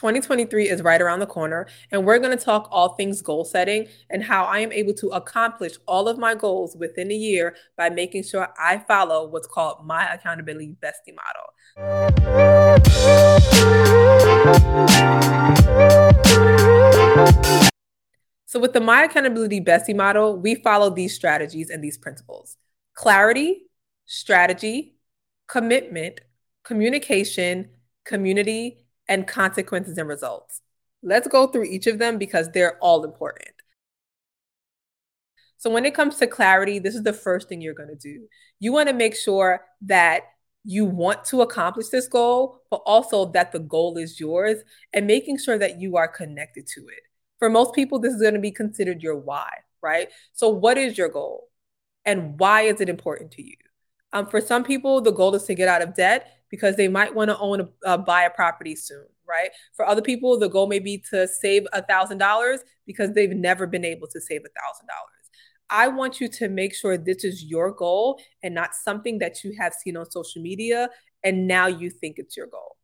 2023 is right around the corner, and we're going to talk all things goal setting and how I am able to accomplish all of my goals within a year by making sure I follow what's called my accountability bestie model. So with the My Accountability Bestie model, we follow these strategies and these principles: clarity, strategy, commitment, communication, community, and consequences and results. Let's go through each of them because they're all important. So when it comes to clarity, this is the first thing you're going to do. You want to make sure that you want to accomplish this goal, but also that the goal is yours, and making sure that you are connected to it. For most people, this is going to be considered your why, right? So what is your goal and why is it important to you? For some people, the goal is to get out of debt because they might want to own buy a property soon, right? For other people, the goal may be to save $1,000 because they've never been able to save $1,000. I want you to make sure this is your goal and not something that you have seen on social media and now you think it's your goal.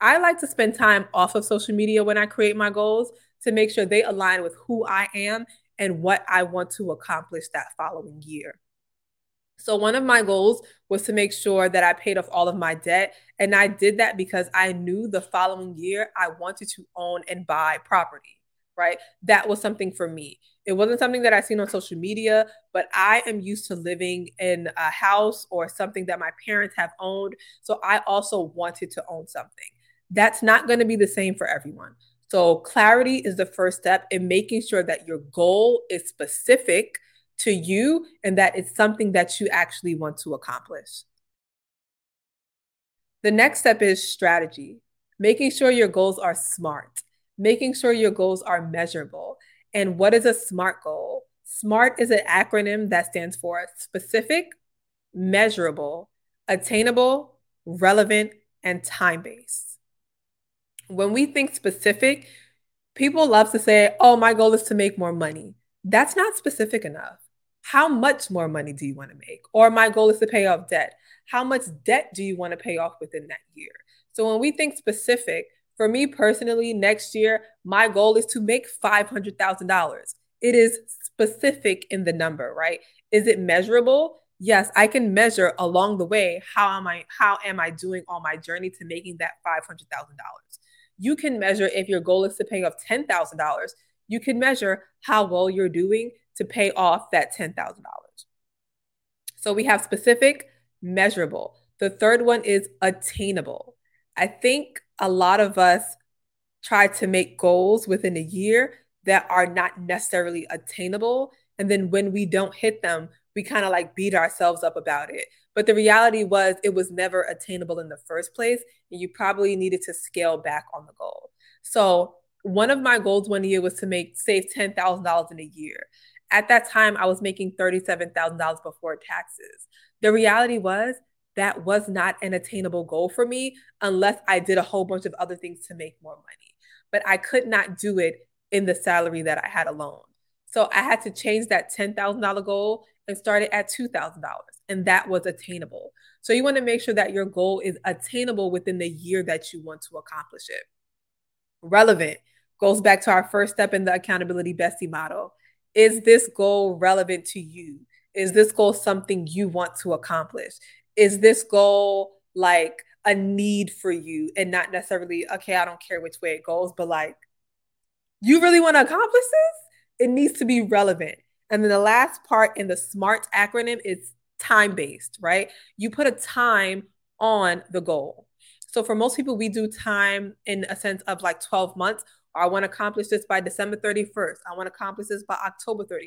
I like to spend time off of social media when I create my goals to make sure they align with who I am and what I want to accomplish that following year. So one of my goals was to make sure that I paid off all of my debt. And I did that because I knew the following year I wanted to own and buy property, right? That was something for me. It wasn't something that I seen on social media, but I am used to living in a house or something that my parents have owned. So I also wanted to own something. That's not going to be the same for everyone. So clarity is the first step in making sure that your goal is specific to you and that it's something that you actually want to accomplish. The next step is strategy, making sure your goals are SMART, making sure your goals are measurable. And what is a SMART goal? SMART is an acronym that stands for specific, measurable, attainable, relevant, and time-based. When we think specific, people love to say, oh, my goal is to make more money. That's not specific enough. How much more money do you want to make? Or my goal is to pay off debt. How much debt do you want to pay off within that year? So when we think specific, for me personally, next year, my goal is to make $500,000. It is specific in the number, right? Is it measurable? Yes, I can measure along the way how am I doing on my journey to making that $500,000. You can measure if your goal is to pay off $10,000. You can measure how well you're doing to pay off that $10,000. So we have specific, measurable. The third one is attainable. I think a lot of us try to make goals within a year that are not necessarily attainable. And then when we don't hit them, we kind of like beat ourselves up about it. But the reality was it was never attainable in the first place. And you probably needed to scale back on the goal. So one of my goals one year was to save $10,000 in a year. At that time, I was making $37,000 before taxes. The reality was that was not an attainable goal for me unless I did a whole bunch of other things to make more money. But I could not do it in the salary that I had alone. So I had to change that $10,000 goal and start it at $2,000. And that was attainable. So you want to make sure that your goal is attainable within the year that you want to accomplish it. Relevant goes back to our first step in the accountability bestie model. Is this goal relevant to you? Is this goal something you want to accomplish? Is this goal like a need for you and not necessarily, okay, I don't care which way it goes, but like, you really want to accomplish this? It needs to be relevant. And then the last part in the SMART acronym is time-based, right? You put a time on the goal. So for most people, we do time in a sense of like 12 months. Or I want to accomplish this by December 31st. I want to accomplish this by October 31st.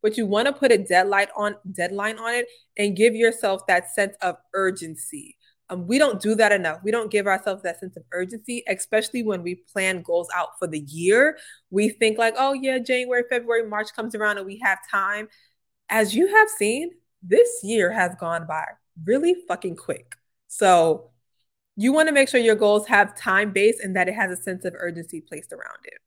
But you want to put a deadline on it and give yourself that sense of urgency. We don't do that enough. We don't give ourselves that sense of urgency, especially when we plan goals out for the year. We think like, oh yeah, January, February, March comes around and we have time. As you have seen, this year has gone by really fucking quick. So you want to make sure your goals have time based and that it has a sense of urgency placed around it.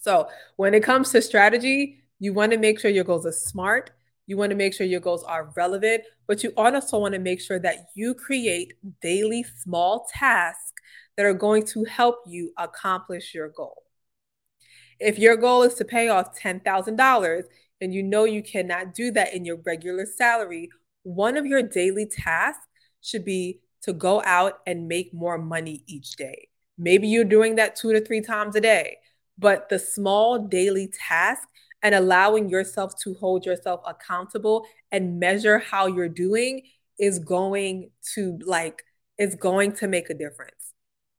So when it comes to strategy, you want to make sure your goals are SMART. You want to make sure your goals are relevant, but you also want to make sure that you create daily small tasks that are going to help you accomplish your goal. If your goal is to pay off $10,000 and you know you cannot do that in your regular salary, one of your daily tasks should be to go out and make more money each day. Maybe you're doing that 2 to 3 times a day, but the small daily task and allowing yourself to hold yourself accountable and measure how you're doing is going to make a difference.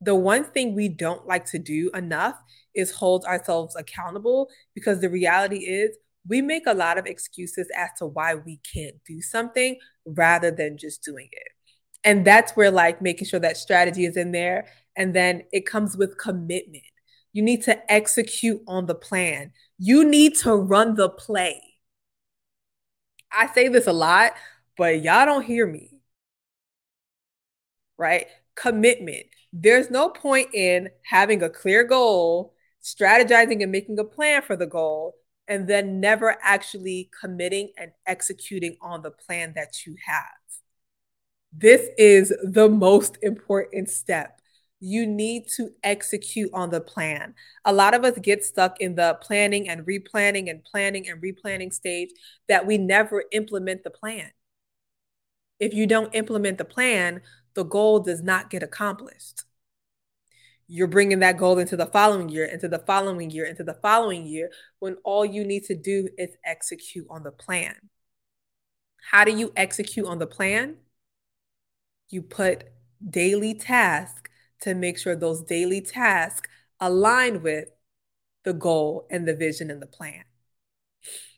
The one thing we don't like to do enough is hold ourselves accountable, because the reality is we make a lot of excuses as to why we can't do something rather than just doing it. And that's where making sure that strategy is in there. And then it comes with commitment. You need to execute on the plan. You need to run the play. I say this a lot, but y'all don't hear me, right? Commitment. There's no point in having a clear goal, strategizing and making a plan for the goal, and then never actually committing and executing on the plan that you have. This is the most important step. You need to execute on the plan. A lot of us get stuck in the planning and replanning and planning and replanning stage that we never implement the plan. If you don't implement the plan, the goal does not get accomplished. You're bringing that goal into the following year, into the following year, into the following year, when all you need to do is execute on the plan. How do you execute on the plan? You put daily tasks to make sure those daily tasks align with the goal and the vision and the plan.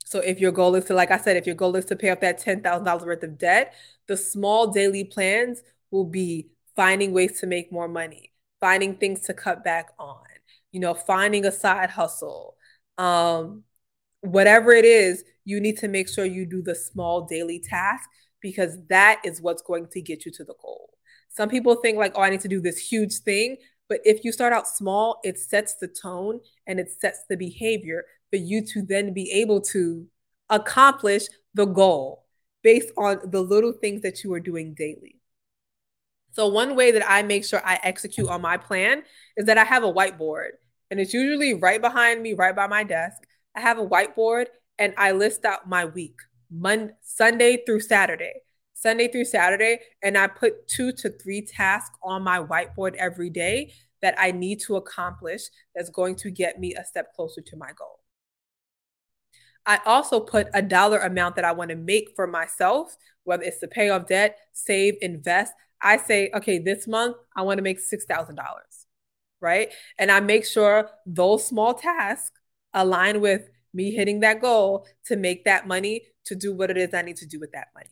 So if your goal is to, like I said, if your goal is to pay off that $10,000 worth of debt, the small daily plans will be finding ways to make more money, finding things to cut back on, finding a side hustle. Whatever it is, you need to make sure you do the small daily task, because that is what's going to get you to the goal. Some people think I need to do this huge thing. But if you start out small, it sets the tone and it sets the behavior for you to then be able to accomplish the goal based on the little things that you are doing daily. So one way that I make sure I execute on my plan is that I have a whiteboard, and it's usually right behind me, right by my desk. I have a whiteboard and I list out my week, Sunday through Saturday, and I put 2 to 3 tasks on my whiteboard every day that I need to accomplish that's going to get me a step closer to my goal. I also put a dollar amount that I want to make for myself, whether it's to pay off debt, save, invest. I say, okay, this month I want to make $6,000, right? And I make sure those small tasks align with me hitting that goal to make that money, to do what it is I need to do with that money.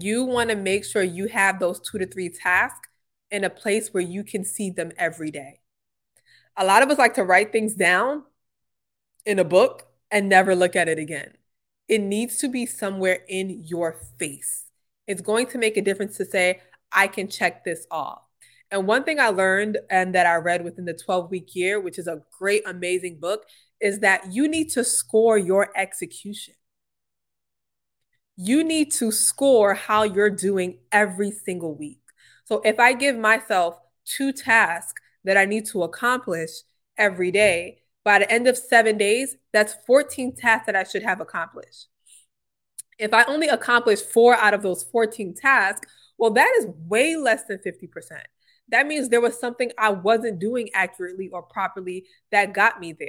You want to make sure you have those 2 to 3 tasks in a place where you can see them every day. A lot of us like to write things down in a book and never look at it again. It needs to be somewhere in your face. It's going to make a difference to say, I can check this off. And one thing I learned and that I read within the 12 week year, which is a great, amazing book, is that you need to score your execution. You need to score how you're doing every single week. So if I give myself 2 tasks that I need to accomplish every day, by the end of 7 days, that's 14 tasks that I should have accomplished. If I only accomplish 4 out of those 14 tasks, well, that is way less than 50%. That means there was something I wasn't doing accurately or properly that got me there.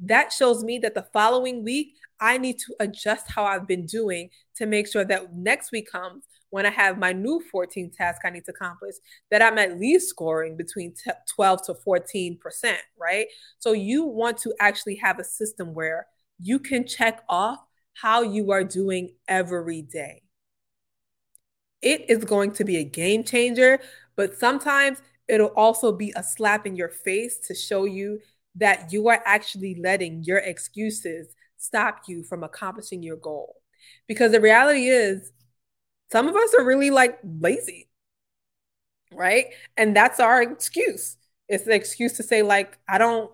That shows me that the following week, I need to adjust how I've been doing to make sure that next week comes, when I have my new 14 tasks I need to accomplish, that I'm at least scoring between 12 to 14%, right? So you want to actually have a system where you can check off how you are doing every day. It is going to be a game changer, but sometimes it'll also be a slap in your face to show you that you are actually letting your excuses stop you from accomplishing your goal. Because the reality is, some of us are really lazy, right? And that's our excuse. It's an excuse to say I don't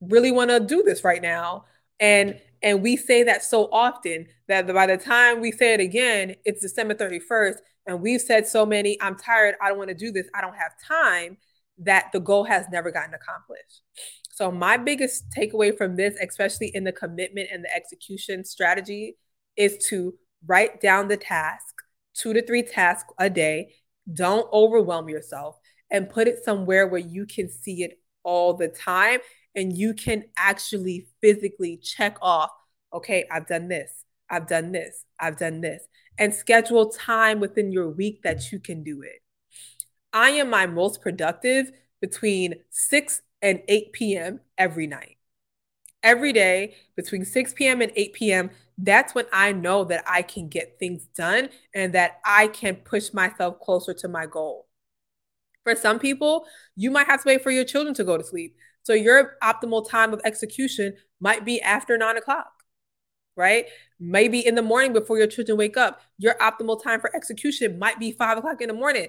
really want to do this right now. And we say that so often that by the time we say it again, it's December 31st. And we've said so many, I'm tired, I don't want to do this, I don't have time, that the goal has never gotten accomplished. So my biggest takeaway from this, especially in the commitment and the execution strategy, is to write down the task, 2 to 3 tasks a day. Don't overwhelm yourself, and put it somewhere where you can see it all the time and you can actually physically check off, okay, I've done this, I've done this, I've done this, and schedule time within your week that you can do it. I am my most productive between 6 and 8 p.m. every night. Every day between 6 p.m. and 8 p.m., that's when I know that I can get things done and that I can push myself closer to my goal. For some people, you might have to wait for your children to go to sleep. So your optimal time of execution might be after 9 o'clock, right? Maybe in the morning before your children wake up. Your optimal time for execution might be 5 o'clock in the morning.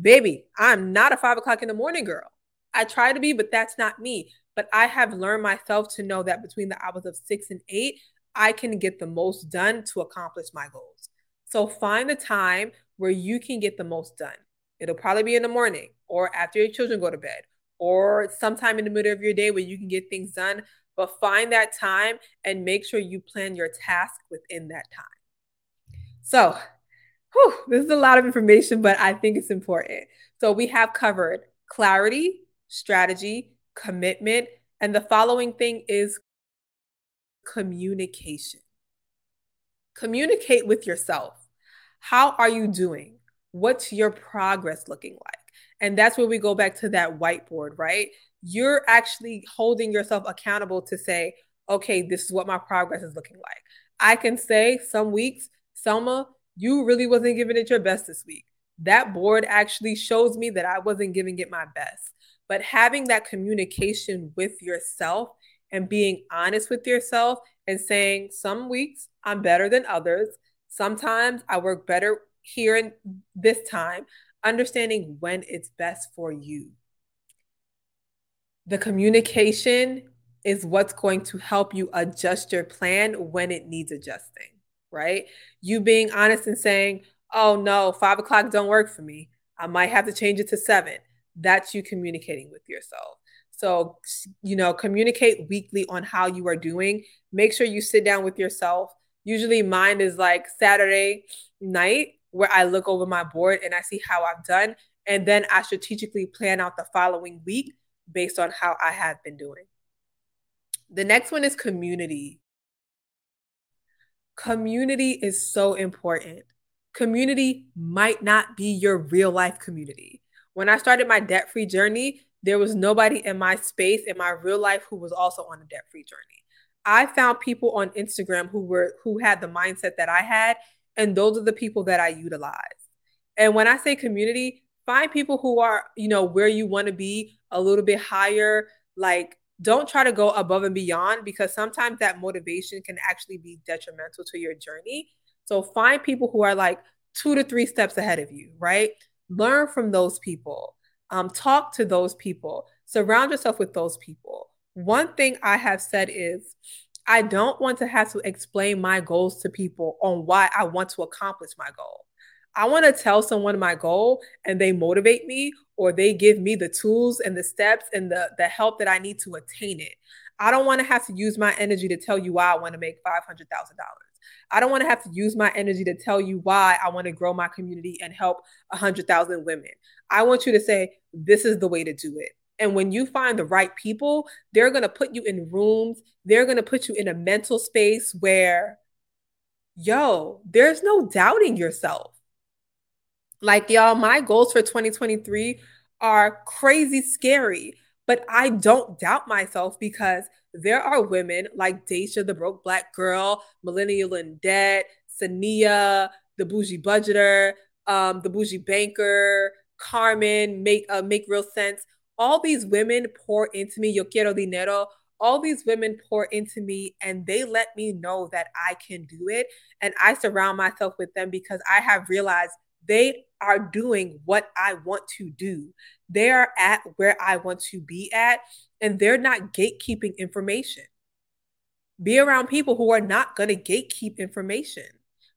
Baby, I'm not a 5 o'clock in the morning girl. I try to be, but that's not me. But I have learned myself to know that between the hours of 6 and 8, I can get the most done to accomplish my goals. So find the time where you can get the most done. It'll probably be in the morning or after your children go to bed or sometime in the middle of your day where you can get things done. But find that time and make sure you plan your task within that time. So this is a lot of information, but I think it's important. So we have covered clarity, strategy, commitment, and the following thing is communication. Communicate with yourself. How are you doing? What's your progress looking like? And that's where we go back to that whiteboard, right? You're actually holding yourself accountable to say, okay, this is what my progress is looking like. I can say some weeks, Selma, you really wasn't giving it your best this week. That board actually shows me that I wasn't giving it my best. But having that communication with yourself and being honest with yourself and saying, some weeks I'm better than others. Sometimes I work better here and this time, understanding when it's best for you. The communication is what's going to help you adjust your plan when it needs adjusting, right? You being honest and saying, oh no, 5 o'clock don't work for me. I might have to change it to 7. That's you communicating with yourself. So, communicate weekly on how you are doing. Make sure you sit down with yourself. Usually mine is like Saturday night where I look over my board and I see how I've done. And then I strategically plan out the following week based on how I have been doing. The next one is community. Community is so important. Community might not be your real life community. When I started my debt-free journey, there was nobody in my space, in my real life, who was also on a debt-free journey. I found people on Instagram who had the mindset that I had, and those are the people that I utilize. And when I say community, find people who are, where you want to be, a little bit higher. Like, don't try to go above and beyond, because sometimes that motivation can actually be detrimental to your journey. So find people who are like 2 to 3 steps ahead of you, right? Learn from those people. Talk to those people. Surround yourself with those people. One thing I have said is, I don't want to have to explain my goals to people on why I want to accomplish my goal. I want to tell someone my goal and they motivate me, or they give me the tools and the steps and the help that I need to attain it. I don't want to have to use my energy to tell you why I want to make $500,000. I don't want to have to use my energy to tell you why I want to grow my community and help 100,000 women. I want you to say, this is the way to do it. And when you find the right people, they're going to put you in rooms. They're going to put you in a mental space where, there's no doubting yourself. Like, y'all, my goals for 2023 are crazy scary, but I don't doubt myself, because there are women like Daisha, the broke Black girl, millennial in debt, Sania, the bougie budgeter, the bougie banker, Carmen, make real sense. All these women pour into me. Yo quiero dinero. All these women pour into me, and they let me know that I can do it. And I surround myself with them because I have realized they are doing what I want to do. They are at where I want to be at, and they're not gatekeeping information. Be around people who are not going to gatekeep information.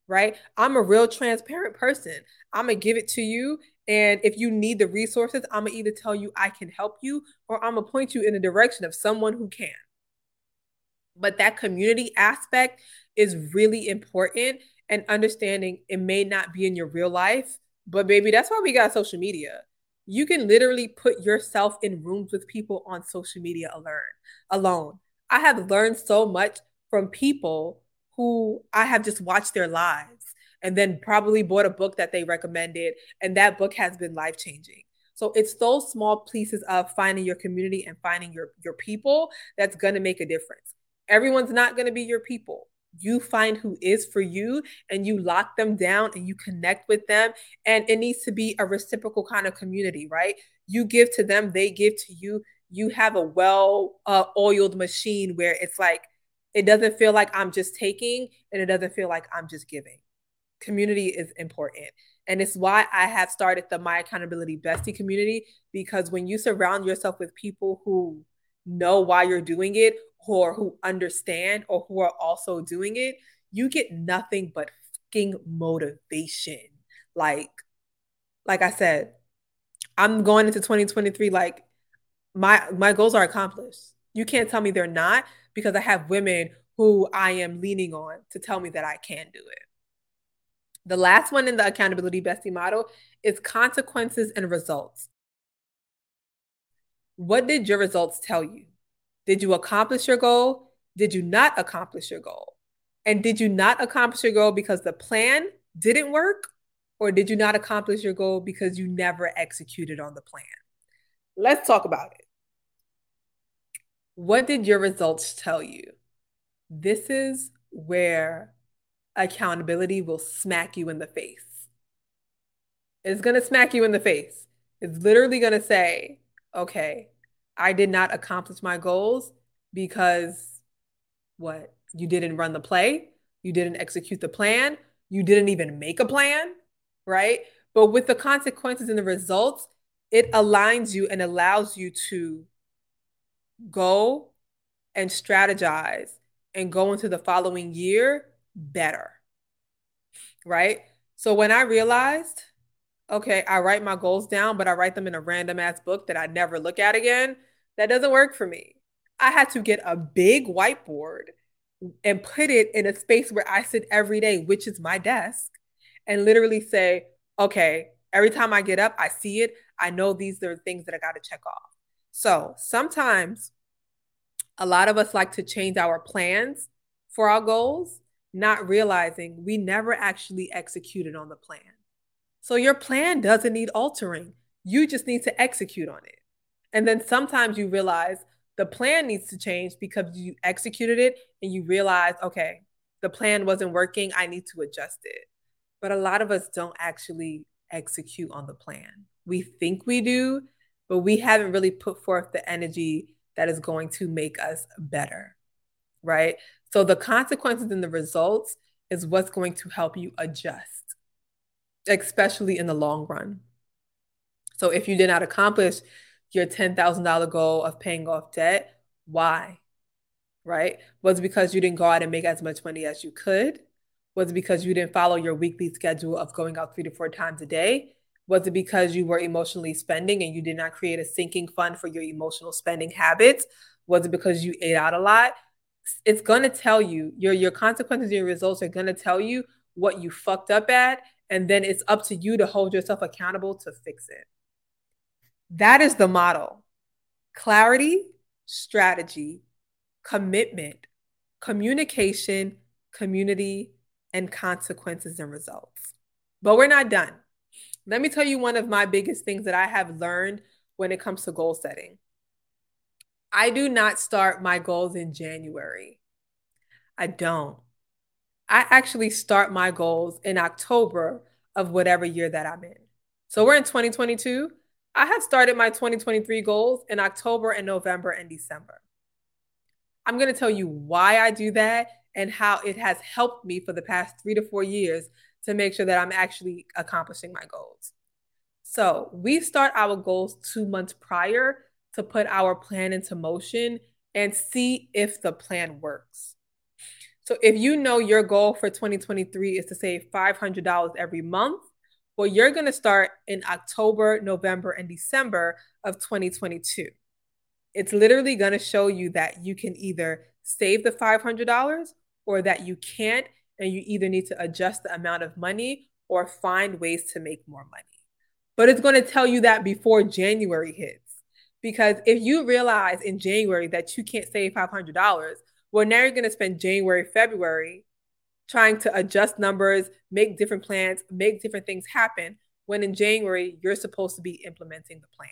right? I'm a real transparent person. I'm going to give it to you. And if you need the resources, I'm going to either tell you I can help you, or I'm going to point you in the direction of someone who can. But that community aspect is really important, and understanding it may not be in your real life, but baby, that's why we got social media. You can literally put yourself in rooms with people on social media alone. I have learned so much from people who I have just watched their lives and then probably bought a book that they recommended, and that book has been life-changing. So it's those small pieces of finding your community and finding your people that's going to make a difference. Everyone's not going to be your people. You find who is for you, and you lock them down, and you connect with them. And it needs to be a reciprocal kind of community, right? You give to them, they give to you. You have a well-oiled machine where it's like, it doesn't feel like I'm just taking, and it doesn't feel like I'm just giving. Community is important. And it's why I have started the My Accountability Bestie community, because when you surround yourself with people who know why you're doing it, or who understand, or who are also doing it, you get nothing but fucking motivation. Like I said, I'm going into 2023, like my goals are accomplished. You can't tell me they're not, because I have women who I am leaning on to tell me that I can do it. The last one in the Accountability Bestie model is consequences and results. What did your results tell you? Did you accomplish your goal? Did you not accomplish your goal? And did you not accomplish your goal because the plan didn't work? Or did you not accomplish your goal because you never executed on the plan? Let's talk about it. What did your results tell you? This is where accountability will smack you in the face. It's going to smack you in the face. It's literally going to say, okay, I did not accomplish my goals because what? You didn't run the play. You didn't execute the plan. You didn't even make a plan, right? But with the consequences and the results, it aligns you and allows you to go and strategize and go into the following year better, right? So when I realized, okay, I write my goals down, but I write them in a random ass book that I never look at again, that doesn't work for me. I had to get a big whiteboard and put it in a space where I sit every day, which is my desk, and literally say, okay, every time I get up, I see it. I know these are things that I got to check off. So sometimes a lot of us like to change our plans for our goals, not realizing we never actually executed on the plan. So your plan doesn't need altering. You just need to execute on it. And then sometimes you realize the plan needs to change because you executed it and you realize, okay, the plan wasn't working. I need to adjust it. But a lot of us don't actually execute on the plan. We think we do, but we haven't really put forth the energy that is going to make us better, right? So the consequences and the results is what's going to help you adjust, especially in the long run. So if you did not accomplish your $10,000 goal of paying off debt, why? Right? Was it because you didn't go out and make as much money as you could? Was it because you didn't follow your weekly schedule of going out 3 to 4 times a day? Was it because you were emotionally spending and you did not create a sinking fund for your emotional spending habits? Was it because you ate out a lot? It's going to tell you, your consequences, your results are going to tell you what you fucked up at. And then it's up to you to hold yourself accountable to fix it. That is the model. Clarity, strategy, commitment, communication, community, and consequences and results. But we're not done. Let me tell you one of my biggest things that I have learned when it comes to goal setting. I do not start my goals in January. I don't. I actually start my goals in October of whatever year that I'm in. So we're in 2022. I have started my 2023 goals in October and November and December. I'm going to tell you why I do that and how it has helped me for the past 3 to 4 years to make sure that I'm actually accomplishing my goals. So we start our goals 2 months prior to put our plan into motion and see if the plan works. So if you know your goal for 2023 is to save $500 every month, well, you're going to start in October, November, and December of 2022. It's literally going to show you that you can either save the $500 or that you can't, and you either need to adjust the amount of money or find ways to make more money. But it's going to tell you that before January hits. Because if you realize in January that you can't save $500, well, now you're going to spend January, February trying to adjust numbers, make different plans, make different things happen, when in January, you're supposed to be implementing the plan.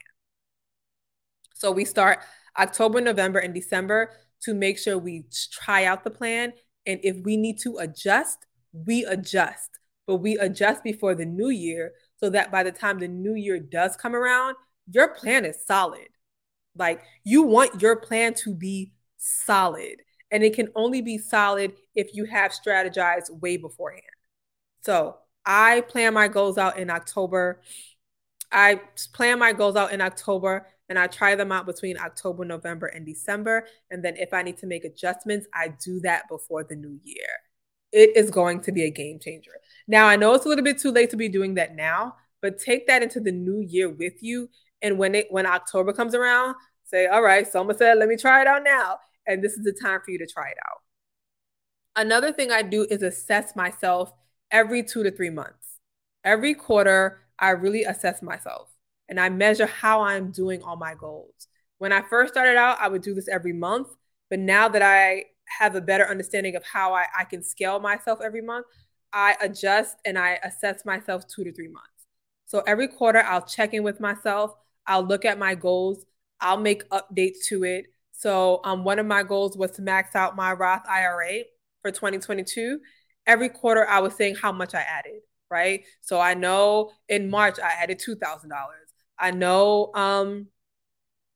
So we start October, November, and December to make sure we try out the plan. And if we need to adjust, we adjust. But we adjust before the new year so that by the time the new year does come around, your plan is solid. Like, you want your plan to be solid. And it can only be solid if you have strategized way beforehand. So I plan my goals out in October. I plan my goals out in October and I try them out between October, November, and December. And then if I need to make adjustments, I do that before the new year. It is going to be a game changer. Now, I know it's a little bit too late to be doing that now, but take that into the new year with you. And when October comes around, say, all right, someone said, let me try it out now. And this is the time for you to try it out. Another thing I do is assess myself every 2 to 3 months. Every quarter, I really assess myself and I measure how I'm doing on my goals. When I first started out, I would do this every month. But now that I have a better understanding of how I can scale myself every month, I adjust and I assess myself 2 to 3 months. So every quarter, I'll check in with myself. I'll look at my goals. I'll make updates to it. So one of my goals was to max out my Roth IRA for 2022. Every quarter, I was saying how much I added, right? So I know in March, I added $2,000. I know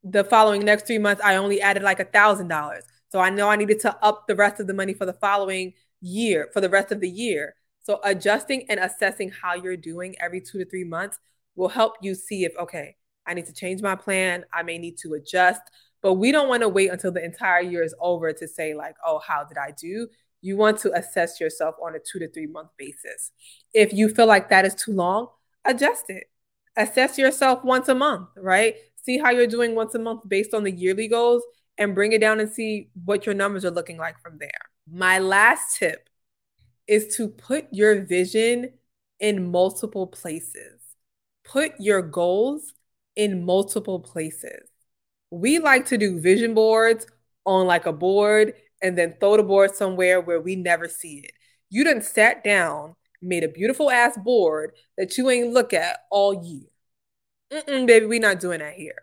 the following next 3 months, I only added like $1,000. So I know I needed to up the rest of the money for the following year, for the rest of the year. So adjusting and assessing how you're doing every 2 to 3 months will help you see if, okay, I need to change my plan. I may need to adjust. But we don't want to wait until the entire year is over to say like, oh, how did I do? You want to assess yourself on a 2 to 3 month basis. If you feel like that is too long, adjust it. Assess yourself once a month, right? See how you're doing once a month based on the yearly goals and bring it down and see what your numbers are looking like from there. My last tip is to put your vision in multiple places. Put your goals in multiple places. We like to do vision boards on like a board and then throw the board somewhere where we never see it. You done sat down, made a beautiful ass board that you ain't look at all year. Baby, we not doing that here.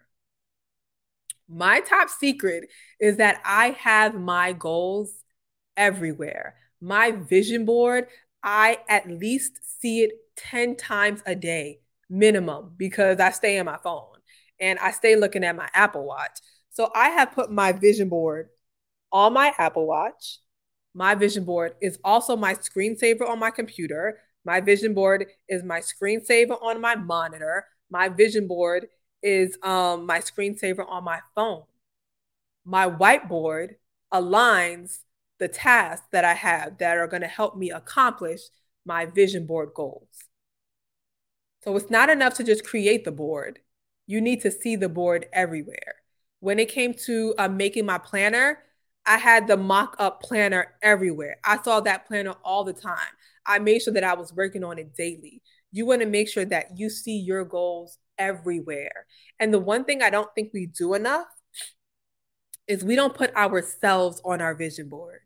My top secret is that I have my goals everywhere. My vision board, I at least see it 10 times a day minimum because I stay on my phone. And I stay looking at my Apple Watch. So I have put my vision board on my Apple Watch. My vision board is also my screensaver on my computer. My vision board is my screensaver on my monitor. My vision board is my screensaver on my phone. My whiteboard aligns the tasks that I have that are going to help me accomplish my vision board goals. So it's not enough to just create the board. You need to see the board everywhere. When it came to making my planner, I had the mock-up planner everywhere. I saw that planner all the time. I made sure that I was working on it daily. You want to make sure that you see your goals everywhere. And the one thing I don't think we do enough is we don't put ourselves on our vision board.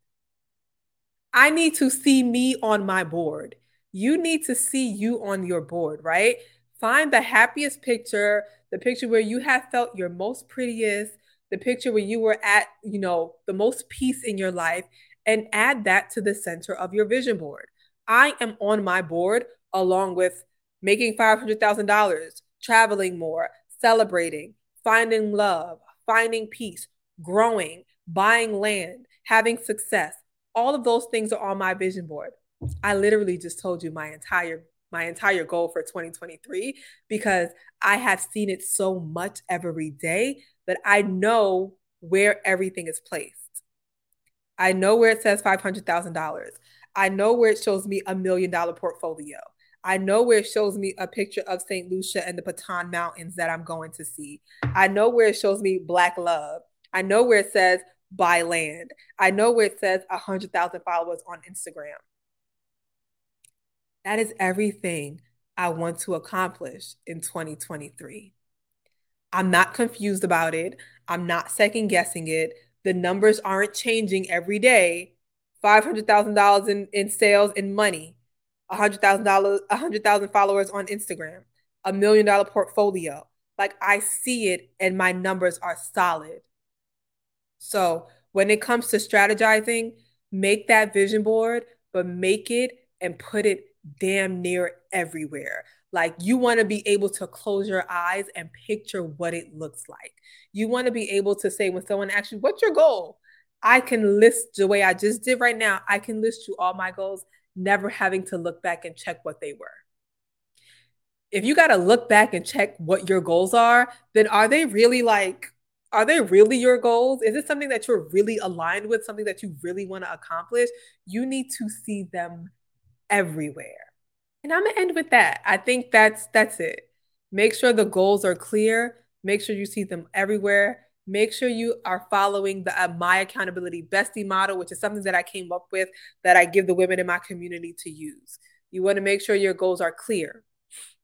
I need to see me on my board. You need to see you on your board, right? Find the happiest picture, the picture where you have felt your most prettiest, the picture where you were at, you know, the most peace in your life, and add that to the center of your vision board. I am on my board along with making $500,000, traveling more, celebrating, finding love, finding peace, growing, buying land, having success. All of those things are on my vision board. I literally just told you my entire goal for 2023, because I have seen it so much every day that I know where everything is placed. I know where it says $500,000. I know where it shows me $1 million portfolio. I know where it shows me a picture of St. Lucia and the Bataan Mountains that I'm going to see. I know where it shows me Black love. I know where it says buy land. I know where it says 100,000 followers on Instagram. That is everything I want to accomplish in 2023. I'm not confused about it. I'm not second guessing it. The numbers aren't changing every day. $500,000 in sales and money. $100,000 followers on Instagram, $1 million portfolio. Like, I see it and my numbers are solid. So when it comes to strategizing, make that vision board, but make it and put it damn near everywhere. Like, you want to be able to close your eyes and picture what it looks like. You want to be able to say, when someone asks you, what's your goal? I can list the way I just did right now. I can list you all my goals, never having to look back and check what they were. If you got to look back and check what your goals are, then are they really your goals? Is it something that you're really aligned with, something that you really want to accomplish? You need to see them everywhere. And I'm going to end with that. I think that's it. Make sure the goals are clear. Make sure you see them everywhere. Make sure you are following the My Accountability Bestie model, which is something that I came up with that I give the women in my community to use. You want to make sure your goals are clear.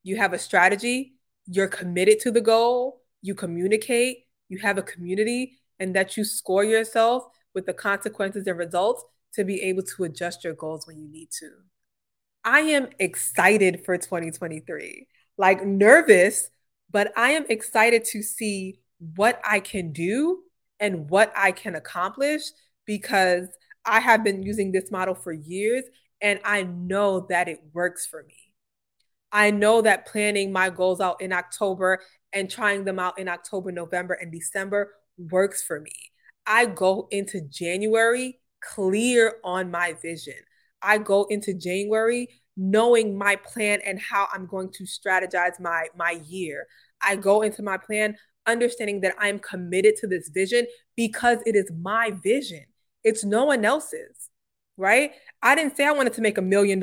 You have a strategy. You're committed to the goal. You communicate. You have a community, and that you score yourself with the consequences and results to be able to adjust your goals when you need to. I am excited for 2023, like nervous, but I am excited to see what I can do and what I can accomplish, because I have been using this model for years and I know that it works for me. I know that planning my goals out in October and trying them out in October, November, and December works for me. I go into January clear on my vision. I go into January knowing my plan and how I'm going to strategize my year. I go into my plan understanding that I'm committed to this vision because it is my vision. It's no one else's, right? I didn't say I wanted to make $1 million,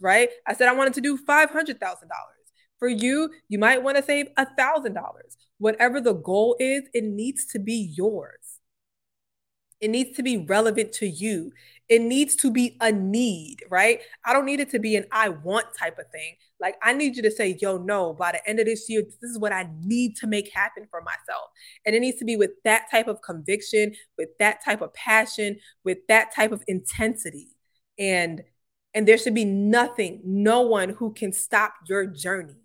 right? I said I wanted to do $500,000. For you, you might want to save $1,000. Whatever the goal is, it needs to be yours. It needs to be relevant to you. It needs to be a need, right? I don't need it to be an I want type of thing. Like, I need you to say, yo, no, by the end of this year, this is what I need to make happen for myself. And it needs to be with that type of conviction, with that type of passion, with that type of intensity. And there should be no one who can stop your journey.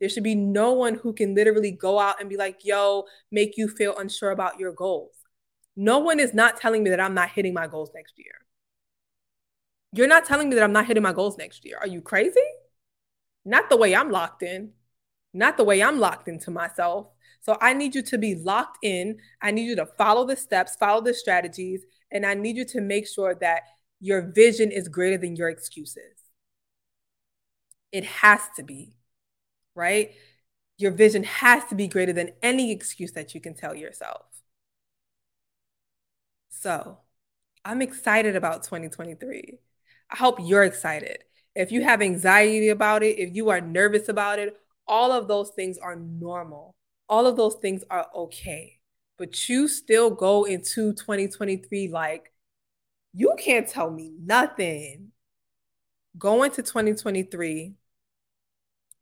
There should be no one who can literally go out and be like, yo, make you feel unsure about your goals. No one is not telling me that I'm not hitting my goals next year. You're not telling me that I'm not hitting my goals next year. Are you crazy? Not the way I'm locked in. Not the way I'm locked into myself. So I need you to be locked in. I need you to follow the steps, follow the strategies, and I need you to make sure that your vision is greater than your excuses. It has to be, right? Your vision has to be greater than any excuse that you can tell yourself. So I'm excited about 2023. I hope you're excited. If you have anxiety about it, if you are nervous about it, all of those things are normal. All of those things are okay. But you still go into 2023 like, you can't tell me nothing. Go into 2023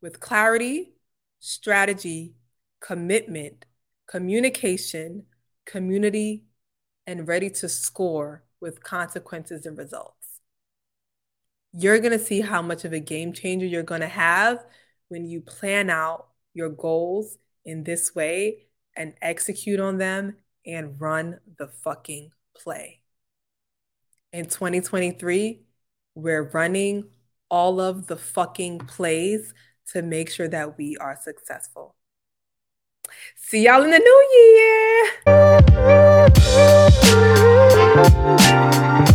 with clarity, strategy, commitment, communication, community, and ready to score with consequences and results. You're going to see how much of a game changer you're going to have when you plan out your goals in this way and execute on them and run the fucking play. In 2023, we're running all of the fucking plays to make sure that we are successful. See y'all in the new year.